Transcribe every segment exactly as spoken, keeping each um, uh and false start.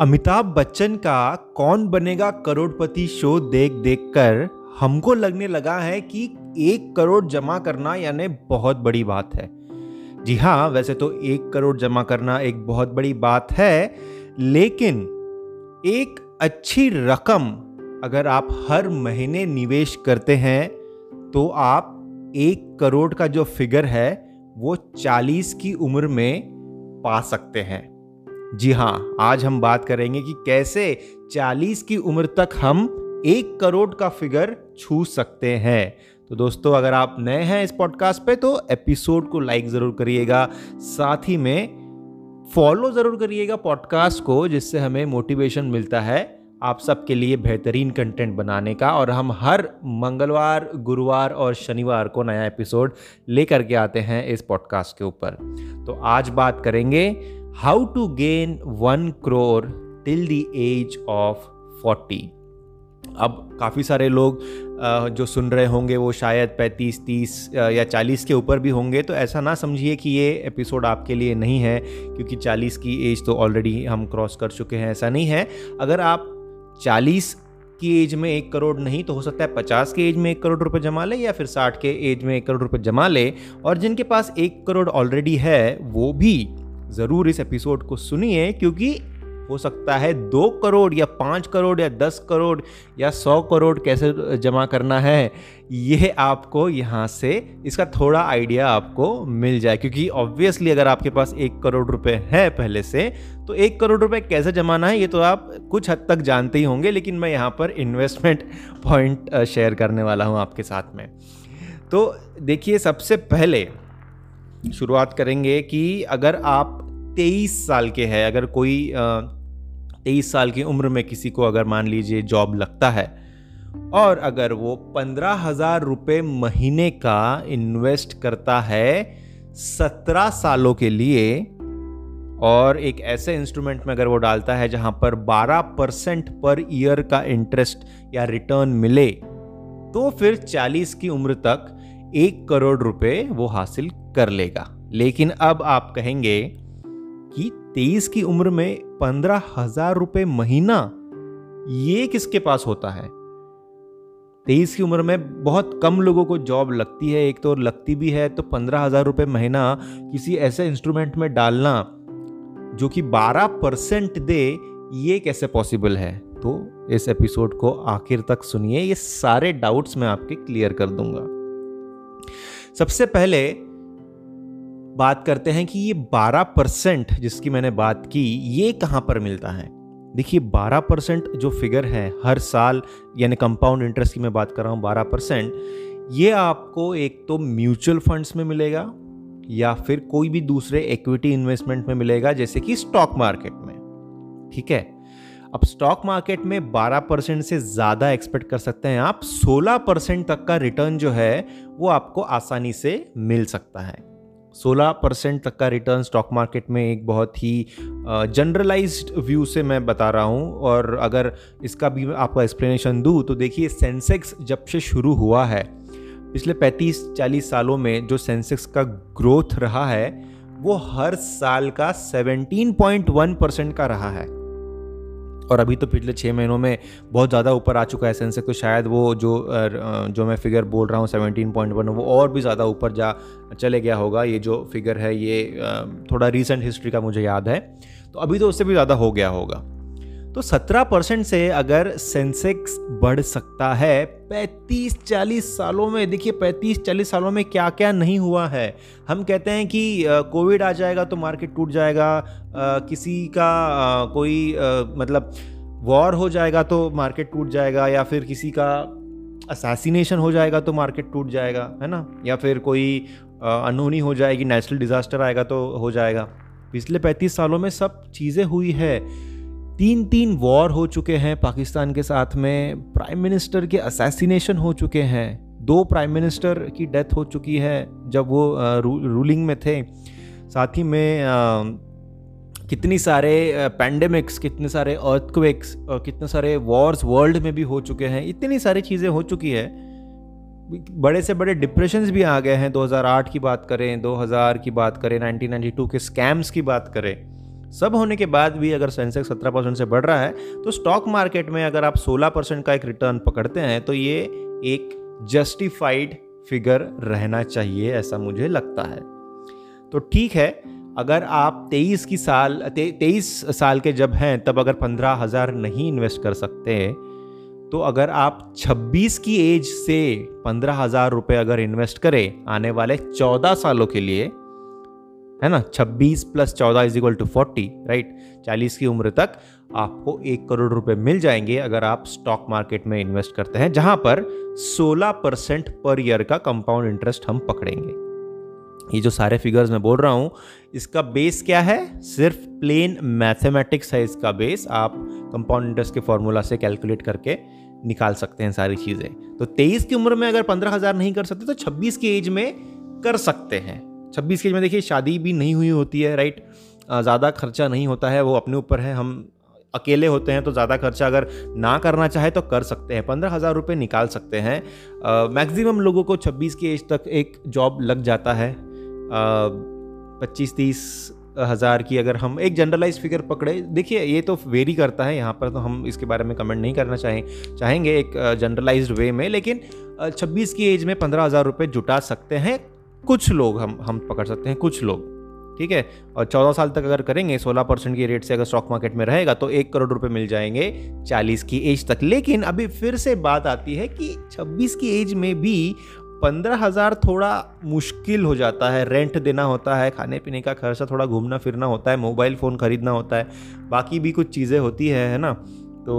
अमिताभ बच्चन का कौन बनेगा करोड़पति शो देख देख कर हमको लगने लगा है कि एक करोड़ जमा करना यानी बहुत बड़ी बात है। जी हाँ, वैसे तो एक करोड़ जमा करना एक बहुत बड़ी बात है, लेकिन एक अच्छी रकम अगर आप हर महीने निवेश करते हैं तो आप एक करोड़ का जो फिगर है वो चालीस की उम्र में पा सकते हैं। जी हाँ, आज हम बात करेंगे कि कैसे चालीस की उम्र तक हम एक करोड़ का फिगर छू सकते हैं। तो दोस्तों, अगर आप नए हैं इस पॉडकास्ट पे तो एपिसोड को लाइक ज़रूर करिएगा, साथ ही में फॉलो ज़रूर करिएगा पॉडकास्ट को, जिससे हमें मोटिवेशन मिलता है आप सबके लिए बेहतरीन कंटेंट बनाने का। और हम हर मंगलवार, गुरुवार और शनिवार को नया एपिसोड लेकर के आते हैं इस पॉडकास्ट के ऊपर। तो आज बात करेंगे how to gain one crore till the age of forty. अब काफ़ी सारे लोग जो सुन रहे होंगे वो शायद पैंतीस, तीस या चालीस के ऊपर भी होंगे, तो ऐसा ना समझिए कि ये एपिसोड आपके लिए नहीं है, क्योंकि चालीस की एज तो ऑलरेडी हम क्रॉस कर चुके हैं, ऐसा नहीं है। अगर आप चालीस की एज में एक करोड़ नहीं, तो हो सकता है पचास के एज में एक करोड़ रुपए जमा ले, या फिर साठ के एज में एक करोड़ रुपए जमा ले। और जिनके पास एक करोड़ ऑलरेडी है वो भी ज़रूर इस एपिसोड को सुनिए, क्योंकि हो सकता है दो करोड़ या पाँच करोड़ या दस करोड़ या सौ करोड़ कैसे जमा करना है, यह आपको यहाँ से इसका थोड़ा आइडिया आपको मिल जाए। क्योंकि ऑब्वियसली अगर आपके पास एक करोड़ रुपए है पहले से, तो एक करोड़ रुपए कैसे जमाना है ये तो आप कुछ हद तक जानते ही होंगे, लेकिन मैं यहाँ पर इन्वेस्टमेंट पॉइंट शेयर करने वाला हूँ आपके साथ में। तो देखिए, सबसे पहले शुरुआत करेंगे कि अगर आप तेईस साल के हैं, अगर कोई तेईस साल की उम्र में किसी को अगर मान लीजिए जॉब लगता है और अगर वो पंद्रह हजार रुपये महीने का इन्वेस्ट करता है सत्रह सालों के लिए, और एक ऐसे इंस्ट्रूमेंट में अगर वो डालता है जहां पर बारह परसेंट पर ईयर का इंटरेस्ट या रिटर्न मिले, तो फिर चालीस की उम्र तक एक करोड़ रुपये वो हासिल कर लेगा। लेकिन अब आप कहेंगे कि तेईस की उम्र में पंद्रह हजार रुपये महीना, ये किसके पास होता है? तेईस की उम्र में बहुत कम लोगों को जॉब लगती है, एक तो लगती भी है, तो पंद्रह हजार रुपये महीना किसी ऐसे इंस्ट्रूमेंट में डालना जो कि बारह परसेंट दे, ये कैसे पॉसिबल है? तो इस एपिसोड को आखिर तक सुनिए, ये सारे डाउट्स मैं आपके क्लियर कर दूंगा। सबसे पहले बात करते हैं कि ये बारह परसेंट जिसकी मैंने बात की, ये कहाँ पर मिलता है। देखिए, बारह परसेंट जो फिगर है हर साल, यानी कंपाउंड इंटरेस्ट की मैं बात कर रहा हूँ, बारह परसेंट ये आपको एक तो म्यूचुअल फंड्स में मिलेगा या फिर कोई भी दूसरे इक्विटी इन्वेस्टमेंट में मिलेगा, जैसे कि स्टॉक मार्केट में। ठीक है, अब स्टॉक मार्केट में बारह परसेंट से ज़्यादा एक्सपेक्ट कर सकते हैं आप, सोलह परसेंट तक का रिटर्न जो है वो आपको आसानी से मिल सकता है। सोलह परसेंट तक का रिटर्न स्टॉक मार्केट में एक बहुत ही जनरलाइज्ड व्यू से मैं बता रहा हूँ, और अगर इसका भी आपको एक्सप्लेनेशन दूँ तो देखिए, सेंसेक्स जब से शुरू हुआ है पिछले पैंतीस चालीस सालों में जो सेंसेक्स का ग्रोथ रहा है वो हर साल का सत्रह पॉइंट एक परसेंट का रहा है, और अभी तो पिछले छः महीनों में बहुत ज़्यादा ऊपर आ चुका है सेंसेक्स, तो शायद वो जो जो मैं फिगर बोल रहा हूँ सत्रह पॉइंट एक, वो और भी ज़्यादा ऊपर जा चले गया होगा। ये जो फिगर है ये थोड़ा रीसेंट हिस्ट्री का मुझे याद है, तो अभी तो उससे भी ज़्यादा हो गया होगा। तो सत्रह परसेंट से अगर सेंसेक्स बढ़ सकता है पैंतीस चालीस सालों में, देखिए पैंतीस चालीस सालों में क्या क्या नहीं हुआ है। हम कहते हैं कि कोविड आ जाएगा तो मार्केट टूट जाएगा, किसी का कोई मतलब वॉर हो जाएगा तो मार्केट टूट जाएगा, या फिर किसी का असैसिनेशन हो जाएगा तो मार्केट टूट जाएगा, है ना, या फिर कोई अनहोनी हो जाएगी, नेचुरल डिज़ास्टर आएगा तो हो जाएगा। पिछले पैंतीस सालों में सब चीज़ें हुई है, तीन तीन वॉर हो चुके हैं पाकिस्तान के साथ में, प्राइम मिनिस्टर के असैसिनेशन हो चुके हैं, दो प्राइम मिनिस्टर की डेथ हो चुकी है जब वो रू, रूलिंग में थे, साथ ही में आ, कितनी सारे पैंडेमिक्स, कितने सारे अर्थक्वेक्स और कितने सारे वॉर्स वर्ल्ड में भी हो चुके हैं, इतनी सारी चीज़ें हो चुकी है। बड़े से बड़े डिप्रेशंस भी आ गए हैं, दो हज़ार आठ की बात करें, दो हज़ार की बात करें, नाइनटीन नाइंटी टू के स्कैम्स की बात करें, सब होने के बाद भी अगर सेंसेक्स सत्रह परसेंट से बढ़ रहा है तो स्टॉक मार्केट में अगर आप सोलह परसेंट का एक रिटर्न पकड़ते हैं तो ये एक जस्टिफाइड फिगर रहना चाहिए, ऐसा मुझे लगता है। तो ठीक है, अगर आप तेईस की साल ते, तेईस साल के जब हैं तब अगर पंद्रह हज़ार नहीं इन्वेस्ट कर सकते, तो अगर आप छब्बीस की एज से पंद्रह हज़ार रुपये अगर इन्वेस्ट करें आने वाले चौदह सालों के लिए, है ना, छब्बीस प्लस चौदह is equal to forty, right, चालीस की उम्र तक आपको एक करोड़ रुपए मिल जाएंगे अगर आप स्टॉक मार्केट में इन्वेस्ट करते हैं, जहां पर सोलह परसेंट पर ईयर का कंपाउंड इंटरेस्ट हम पकड़ेंगे। ये जो सारे फिगर्स मैं बोल रहा हूं, इसका बेस क्या है? सिर्फ प्लेन मैथमेटिक्स है इसका बेस। आप कंपाउंड इंटरेस्ट के फॉर्मूला से कैलकुलेट करके निकाल सकते हैं सारी चीज़ें। तो तेईस की उम्र में अगर पंद्रह हज़ार नहीं कर सकते तो छब्बीस की एज में कर सकते हैं। छब्बीस के एज में देखिए शादी भी नहीं हुई होती है, राइट, ज़्यादा खर्चा नहीं होता है, वो अपने ऊपर है, हम अकेले होते हैं तो ज़्यादा खर्चा अगर ना करना चाहे तो कर सकते हैं, पंद्रह हज़ार रुपये निकाल सकते हैं। मैक्सिमम लोगों को छब्बीस की एज तक एक जॉब लग जाता है, पच्चीस तीस हज़ार की अगर हम एक जनरलाइज फिगर पकड़े। देखिए ये तो वेरी करता है, यहाँ पर तो हम इसके बारे में कमेंट नहीं करना चाहें चाहेंगे एक जनरलाइज्ड वे में, लेकिन छब्बीस की एज में पंद्रह हज़ार रुपये जुटा सकते हैं कुछ लोग, हम हम पकड़ सकते हैं कुछ लोग, ठीक है। और चौदह साल तक अगर करेंगे सोलह परसेंट की रेट से अगर स्टॉक मार्केट में रहेगा तो एक करोड़ रुपए मिल जाएंगे चालीस की एज तक। लेकिन अभी फिर से बात आती है कि छब्बीस की एज में भी पंद्रह हज़ार थोड़ा मुश्किल हो जाता है, रेंट देना होता है, खाने पीने का खर्चा, थोड़ा घूमना फिरना होता है, मोबाइल फ़ोन खरीदना होता है, बाकी भी कुछ चीज़ें होती है, है ना। तो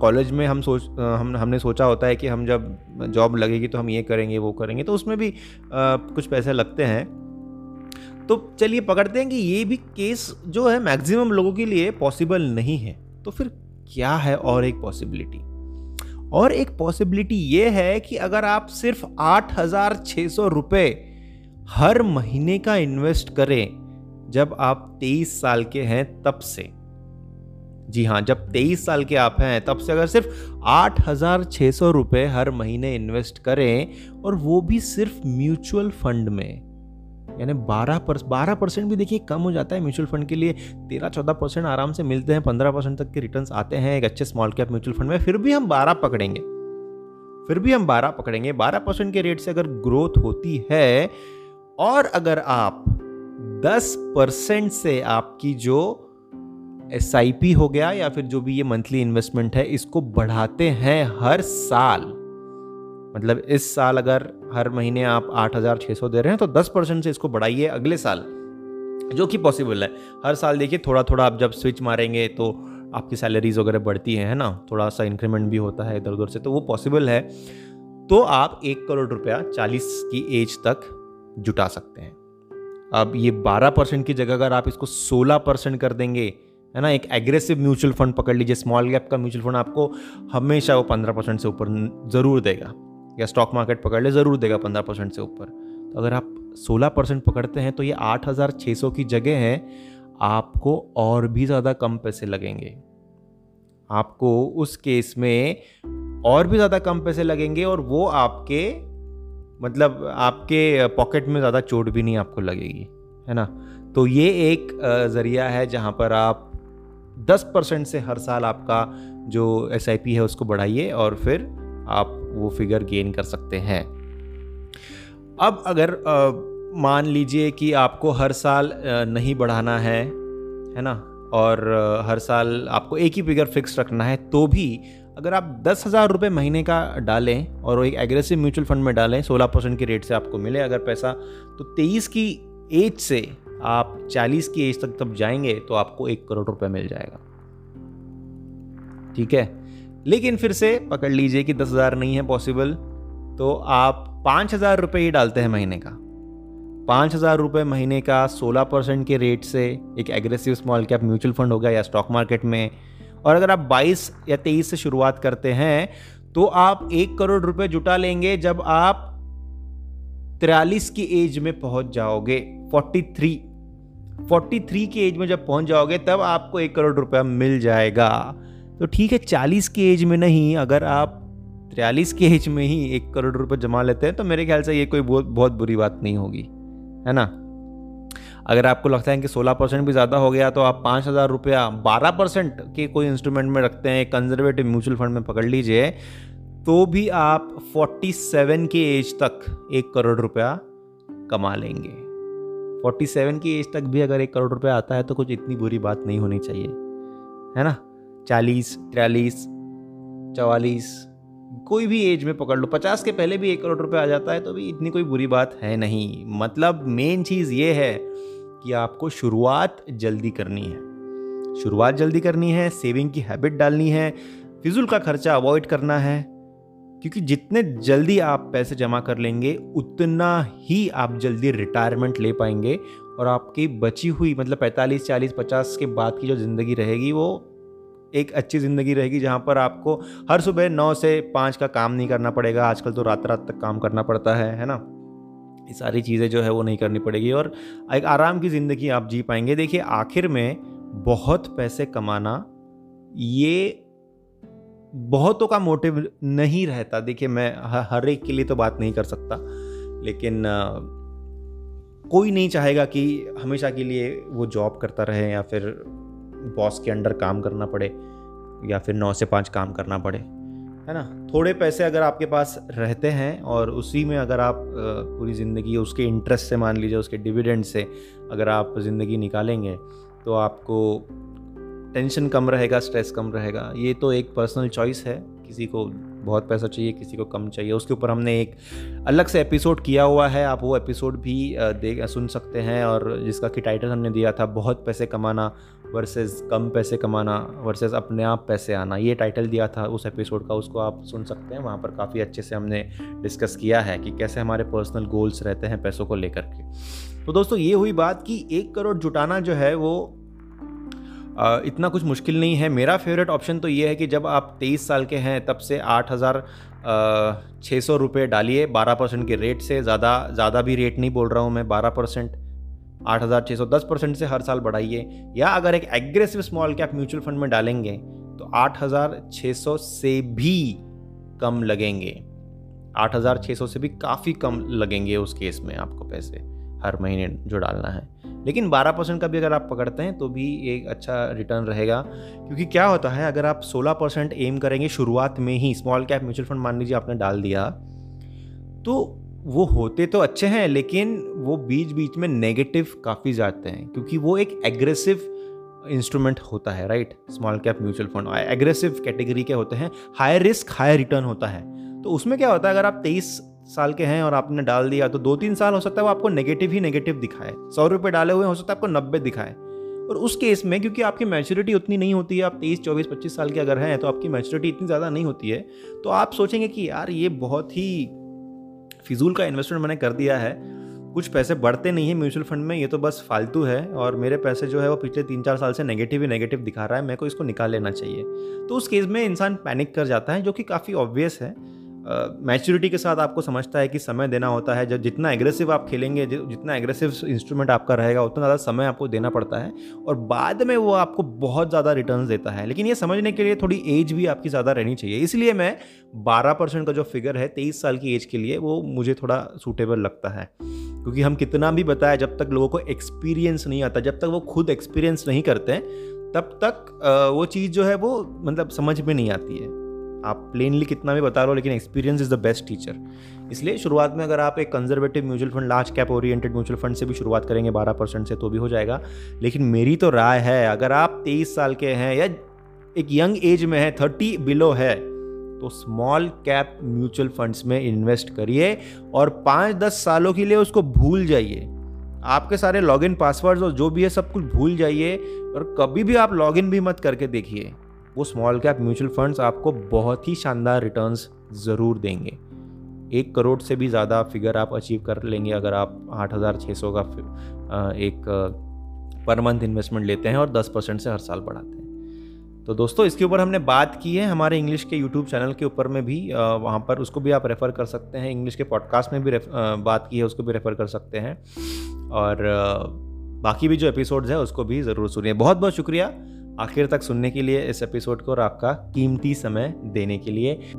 कॉलेज में हम सोच हम हमने सोचा होता है कि हम जब जॉब लगेगी तो हम ये करेंगे वो करेंगे, तो उसमें भी आ, कुछ पैसे लगते हैं। तो चलिए पकड़ते हैं कि ये भी केस जो है मैक्सिमम लोगों के लिए पॉसिबल नहीं है। तो फिर क्या है और एक पॉसिबिलिटी? और एक पॉसिबिलिटी ये है कि अगर आप सिर्फ आठ हज़ार छः सौ रुपये हर महीने का इन्वेस्ट करें जब आप तेईस साल के हैं तब से। जी हाँ, जब तेईस साल के आप हैं तब से अगर सिर्फ आठ हज़ार छः सौ रुपये हर महीने इन्वेस्ट करें, और वो भी सिर्फ म्यूचुअल फंड में, यानी बारह पर बारह परसेंट भी देखिए कम हो जाता है म्यूचुअल फंड के लिए, तेरह चौदह परसेंट आराम से मिलते हैं, पंद्रह परसेंट तक के रिटर्न्स आते हैं एक अच्छे स्मॉल कैप म्यूचुअल फंड में, फिर भी हम बारह पकड़ेंगे फिर भी हम बारह पकड़ेंगे बारह परसेंट के रेट से अगर ग्रोथ होती है। और अगर आप दस परसेंट से आपकी जो एस आई पी हो गया या फिर जो भी ये मंथली इन्वेस्टमेंट है इसको बढ़ाते हैं हर साल, मतलब इस साल अगर हर महीने आप आठ हज़ार छः सौ दे रहे हैं तो दस परसेंट से इसको बढ़ाइए अगले साल, जो कि पॉसिबल है। हर साल देखिए थोड़ा थोड़ा आप जब स्विच मारेंगे तो आपकी सैलरीज वगैरह बढ़ती है, है ना, थोड़ा सा इंक्रीमेंट भी होता है इधर उधर से, तो वो पॉसिबल है। तो आप एक करोड़ रुपया चालीस की एज तक जुटा सकते हैं। अब ये बारह परसेंट की जगह अगर आप इसको सोलह परसेंट कर देंगे, है ना, एक एग्रेसिव म्यूचुअल फंड पकड़ लीजिए, स्मॉल कैप का म्यूचुअल फंड आपको हमेशा वो पंद्रह परसेंट से ऊपर ज़रूर देगा, या स्टॉक मार्केट पकड़ ले ज़रूर देगा पंद्रह परसेंट से ऊपर। तो अगर आप सोलह परसेंट पकड़ते हैं तो ये आठ हज़ार छः सौ की जगह है आपको और भी ज़्यादा कम पैसे लगेंगे, आपको उस केस में और भी ज़्यादा कम पैसे लगेंगे, और वो आपके मतलब आपके पॉकेट में ज़्यादा चोट भी नहीं आपको लगेगी, है ना। तो ये एक ज़रिया है जहाँ पर आप दस परसेंट से हर साल आपका जो एस आई पी है उसको बढ़ाइए और फिर आप वो फिगर गेन कर सकते हैं। अब अगर आ, मान लीजिए कि आपको हर साल आ, नहीं बढ़ाना है, है ना, और आ, हर साल आपको एक ही फिगर फिक्स रखना है, तो भी अगर आप दस हज़ार रुपये महीने का डालें और एक एग्रेसिव म्यूचुअल फंड में डालें, सोलह परसेंट की रेट से आपको मिले अगर पैसा, तो तेईस की एज से आप चालीस की एज तक तब जाएंगे तो आपको एक करोड़ रुपए मिल जाएगा, ठीक है। लेकिन फिर से पकड़ लीजिए कि दस हज़ार नहीं है पॉसिबल, तो आप पाँच हज़ार रुपये ही डालते हैं महीने का, पाँच हज़ार रुपये महीने का सोलह परसेंट के रेट से एक aggressive small cap mutual fund हो गया या स्टॉक मार्केट में। और अगर आप बाईस या तेईस से शुरुआत करते हैं तो आप एक करोड़ रुपये जुटा लेंगे जब आप तिरालीस की एज में पहुंच जाओगे, तैंतालीस तैंतालीस की एज में जब पहुंच जाओगे तब आपको एक करोड़ रुपया मिल जाएगा। तो ठीक है, चालीस की एज में नहीं, अगर आप तैंतालीस की एज में ही एक करोड़ रुपया जमा लेते हैं तो मेरे ख्याल से ये कोई बहुत बहुत बुरी बात नहीं होगी, है ना। अगर आपको लगता है कि सोलह परसेंट भी ज़्यादा हो गया तो आप पाँच हज़ार रुपया बारह परसेंट के कोई इंस्ट्रूमेंट में रखते हैं, कंजर्वेटिव म्यूचुअल फंड में पकड़ लीजिए, तो भी आप सैंतालीस की एज तक एक करोड़ रुपया कमा लेंगे। सैंतालीस की एज तक भी अगर एक करोड़ रुपया आता है तो कुछ इतनी बुरी बात नहीं होनी चाहिए, है ना। चालीस, तैंतालीस, चवालीस कोई भी एज में पकड़ लो, पचास के पहले भी एक करोड़ रुपये आ जाता है तो भी इतनी कोई बुरी बात है नहीं। मतलब मेन चीज़ ये है कि आपको शुरुआत जल्दी करनी है, शुरुआत जल्दी करनी है, सेविंग की हैबिट डालनी है, फिजूल का खर्चा अवॉइड करना है, क्योंकि जितने जल्दी आप पैसे जमा कर लेंगे उतना ही आप जल्दी रिटायरमेंट ले पाएंगे और आपकी बची हुई मतलब पैंतालीस, चालीस, पचास के बाद की जो ज़िंदगी रहेगी वो एक अच्छी ज़िंदगी रहेगी, जहाँ पर आपको हर सुबह नौ से पाँच का काम नहीं करना पड़ेगा। आजकल तो रात रात तक काम करना पड़ता है है ना, ये सारी चीज़ें जो है वो नहीं करनी पड़ेगी और एक आराम की ज़िंदगी आप जी पाएंगे। देखिए, आखिर में बहुत पैसे कमाना ये बहुतों का मोटिव नहीं रहता। देखिए, मैं हर एक के लिए तो बात नहीं कर सकता, लेकिन कोई नहीं चाहेगा कि हमेशा के लिए वो जॉब करता रहे या फिर बॉस के अंडर काम करना पड़े या फिर नौ से पाँच काम करना पड़े, है ना। थोड़े पैसे अगर आपके पास रहते हैं और उसी में अगर आप पूरी ज़िंदगी उसके इंटरेस्ट से, मान लीजिए उसके डिविडेंड से, अगर आप ज़िंदगी निकालेंगे तो आपको टेंशन कम रहेगा, स्ट्रेस कम रहेगा। ये तो एक पर्सनल चॉइस है, किसी को बहुत पैसा चाहिए, किसी को कम चाहिए, उसके ऊपर हमने एक अलग से एपिसोड किया हुआ है, आप वो एपिसोड भी देख सुन सकते हैं, और जिसका कि टाइटल हमने दिया था बहुत पैसे कमाना वर्सेस कम पैसे कमाना वर्सेस अपने आप पैसे आना, ये टाइटल दिया था उस एपिसोड का, उसको आप सुन सकते हैं। वहाँ पर काफ़ी अच्छे से हमने डिस्कस किया है कि कैसे हमारे पर्सनल गोल्स रहते हैं पैसों को लेकर के। तो दोस्तों, ये हुई बात कि एक करोड़ जुटाना जो है वो इतना कुछ मुश्किल नहीं है। मेरा फेवरेट ऑप्शन तो ये है कि जब आप तेईस साल के हैं तब से आठ हज़ार छः सौ रुपये डालिए बारह परसेंट के रेट से, ज़्यादा ज़्यादा भी रेट नहीं बोल रहा हूँ मैं, बारह परसेंट, आठ हज़ार छः सौ दस परसेंट से हर साल बढ़ाइए। या अगर एक aggressive small cap mutual fund में डालेंगे तो आठ हज़ार छः सौ से भी कम लगेंगे, आठ हज़ार छः सौ से भी काफ़ी कम लगेंगे उस केस में आपको पैसे हर महीने जो डालना है। लेकिन बारह परसेंट का भी अगर आप पकड़ते हैं तो भी एक अच्छा रिटर्न रहेगा, क्योंकि क्या होता है अगर आप सोलह परसेंट एम करेंगे शुरुआत में ही, स्मॉल कैप म्यूचुअल फंड मान लीजिए आपने डाल दिया, तो वो होते तो अच्छे हैं लेकिन वो बीच बीच में नेगेटिव काफ़ी जाते हैं, क्योंकि वो एक एग्रेसिव इंस्ट्रूमेंट होता है, right. Small cap mutual fund aggressive category के होते हैं, हाई रिस्क हाई रिटर्न होता है। तो उसमें क्या होता है अगर आप तेईस साल के हैं और आपने डाल दिया तो दो तीन साल हो सकता है वो आपको नेगेटिव ही नेगेटिव दिखाए, सौ रुपये डाले हुए हो सकता है आपको नब्बे दिखाए, और उस केस में क्योंकि आपकी मैच्योरिटी उतनी नहीं होती है, आप तेईस चौबीस पच्चीस साल के अगर हैं तो आपकी मैच्योरिटी इतनी ज़्यादा नहीं होती है, तो आप सोचेंगे कि यार ये बहुत ही फिजूल का इन्वेस्टमेंट मैंने कर दिया है, कुछ पैसे बढ़ते नहीं है म्यूचुअल फंड में, ये तो बस फालतू है और मेरे पैसे जो है वो पिछले तीन चार साल से नेगेटिव ही नेगेटिव दिखा रहा है, मेरे को इसको निकाल लेना चाहिए। तो उस केस में इंसान पैनिक कर जाता है, जो कि काफ़ी ऑब्वियस है। मैच्योरिटी uh, के साथ आपको समझता है कि समय देना होता है, जब जितना एग्रेसिव आप खेलेंगे, जितना एग्रेसिव इंस्ट्रूमेंट आपका रहेगा उतना ज़्यादा समय आपको देना पड़ता है और बाद में वो आपको बहुत ज़्यादा रिटर्न्स देता है। लेकिन ये समझने के लिए थोड़ी एज भी आपकी ज़्यादा रहनी चाहिए, इसलिए मैं बारह परसेंट का जो फिगर है तेईस साल की एज के लिए वो मुझे थोड़ा सूटेबल लगता है, क्योंकि हम कितना भी बताएं जब तक लोगों को एक्सपीरियंस नहीं आता, जब तक वो खुद एक्सपीरियंस नहीं करते तब तक वो चीज़ जो है वो मतलब समझ में नहीं आती है। आप प्लेनली कितना भी बता लो लेकिन experience is the best teacher. इसलिए शुरुआत में अगर आप एक conservative mutual fund, large cap oriented mutual fund से भी शुरुआत करेंगे बारह परसेंट से तो भी हो जाएगा। लेकिन मेरी तो राय है अगर आप तेईस साल के हैं या एक यंग एज में हैं, तीस बिलो है, तो स्मॉल कैप म्यूचुअल फंड्स में इन्वेस्ट करिए और पाँच दस सालों के लिए उसको भूल जाइए। आपके सारे लॉगिन पासवर्ड्स और जो भी है सब कुछ भूल जाइए और कभी भी आप लॉगिन भी मत करके देखिए। वो स्मॉल कैप म्यूचुअल फंड्स आपको बहुत ही शानदार रिटर्न्स ज़रूर देंगे। एक करोड़ से भी ज़्यादा फिगर आप अचीव कर लेंगे अगर आप आठ हज़ार छः सौ का एक पर मंथ इन्वेस्टमेंट लेते हैं और दस परसेंट से हर साल बढ़ाते हैं। तो दोस्तों, इसके ऊपर हमने बात की है हमारे इंग्लिश के यूट्यूब चैनल के ऊपर में भी, वहाँ पर उसको भी आप रेफ़र कर सकते हैं, इंग्लिश के पॉडकास्ट में भी रेफ, बात की है, उसको भी रेफ़र कर सकते हैं और बाकी भी जो एपिसोड्स हैं उसको भी ज़रूर सुनिए। बहुत बहुत शुक्रिया आखिर तक सुनने के लिए इस एपिसोड को और आपका कीमती समय देने के लिए।